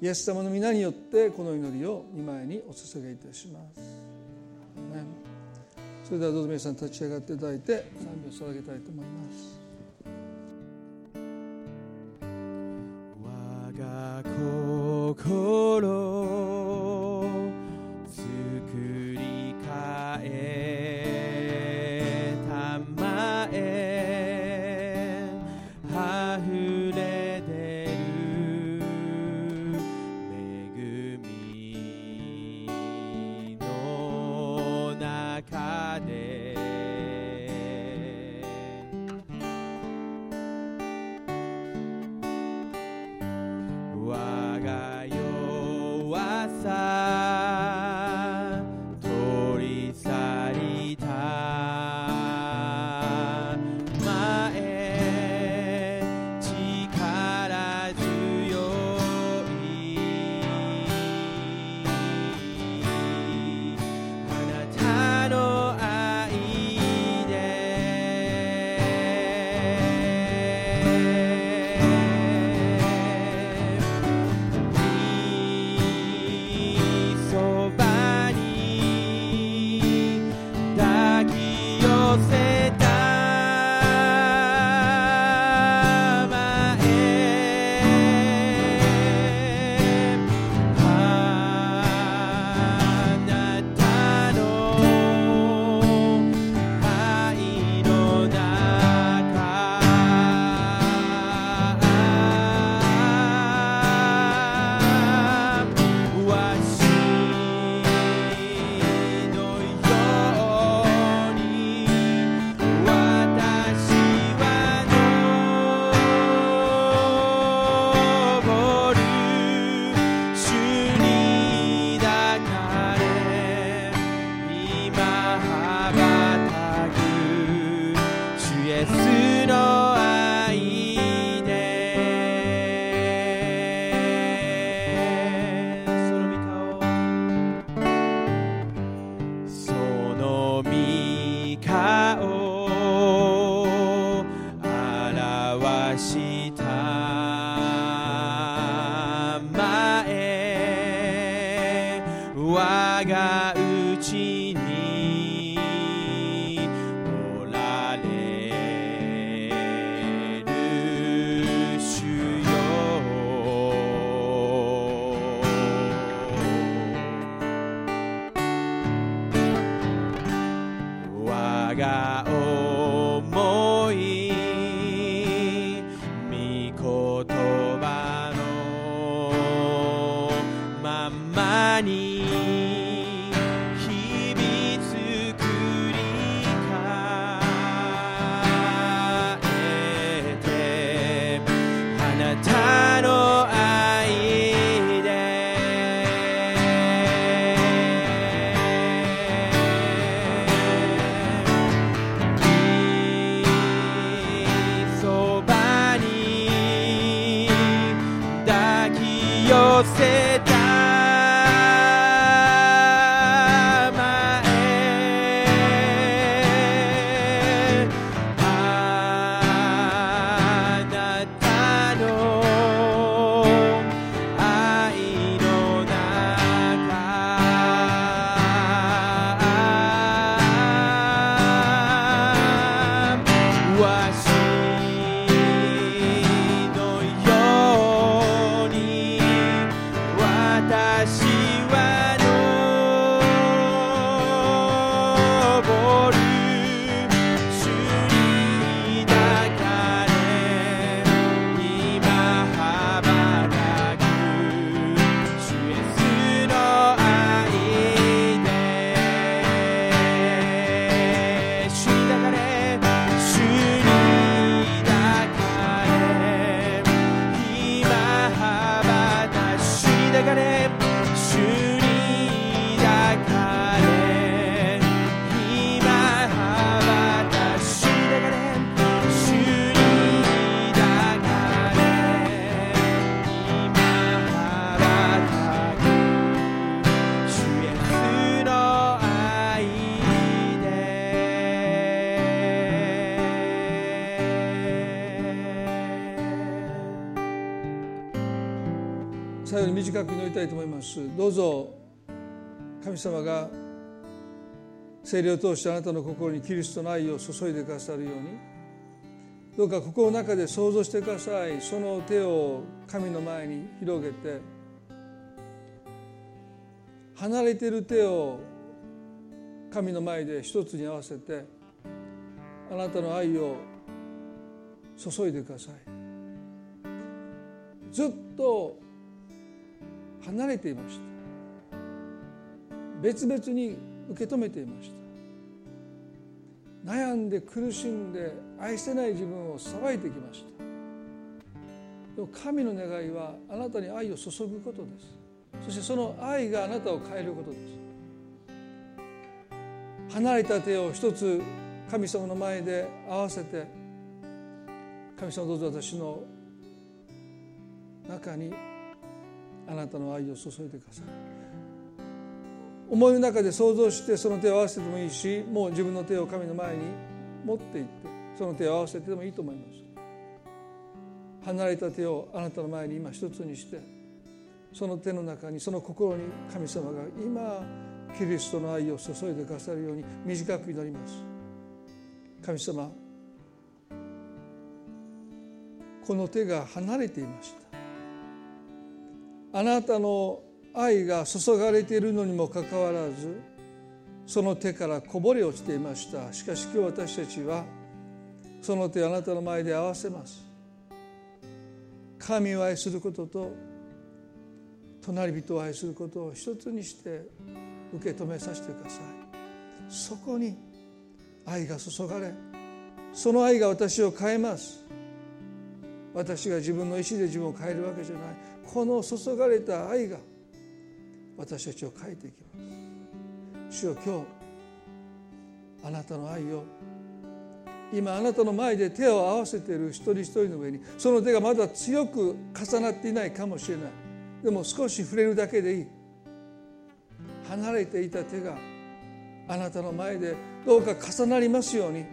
イエス様の皆によってこの祈りを御前にお捧げいたします。アーメン。それではどうぞ皆さん立ち上がっていただいて賛美を捧げたいと思います。我が心作り変えたまえあふれ出る恵みの中で我が弱さ取り去りたまえ力強いあなたの愛で最後に短く祈りたいと思います。どうぞ神様が聖霊を通してあなたの心にキリストの愛を注いでくださるように、どうか心の中で想像してください。その手を神の前に広げて、離れている手を神の前で一つに合わせて、あなたの愛を注いでください。ずっと離れていました。別々に受け止めていました。悩んで苦しんで愛せない自分を裁いてきました。でも神の願いはあなたに愛を注ぐことです。そしてその愛があなたを変えることです。離れた手を一つ神様の前で合わせて、神様どうぞ私の中にあなたの愛を注いでください。思いの中で想像してその手を合わせてもいいし、もう自分の手を神の前に持っていってその手を合わせてもいいと思います。離れた手をあなたの前に今一つにして、その手の中に、その心に神様が今キリストの愛を注いでくださるように短く祈ります。神様、この手が離れていました。あなたの愛が注がれているのにもかかわらず、その手からこぼれ落ちていました。しかし今日私たちはその手をあなたの前で合わせます。神を愛することと隣人を愛することを一つにして受け止めさせてください。そこに愛が注がれ、その愛が私を変えます。私が自分の意思で自分を変えるわけじゃない。この注がれた愛が私たちを変えていきます。主よ、今日あなたの愛を、今あなたの前で手を合わせている一人一人の上に、その手がまだ強く重なっていないかもしれない。でも少し触れるだけでいい。離れていた手があなたの前でどうか重なりますように、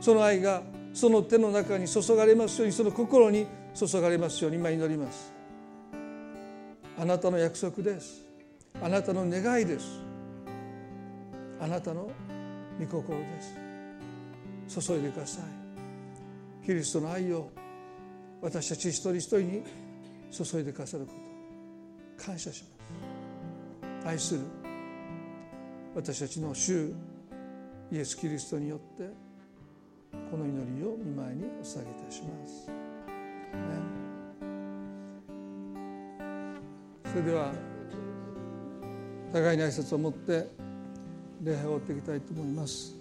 その愛がその手の中に注がれますように、その心に注がれますように今祈ります。あなたの約束です。あなたの願いです。あなたの御心です。注いでください。キリストの愛を私たち一人一人に注いでくださること感謝します。愛する私たちの主イエスキリストによってこの祈りを御前にお捧げいたします。それでは互いに挨拶を持って礼拝を終わっていきたいと思います。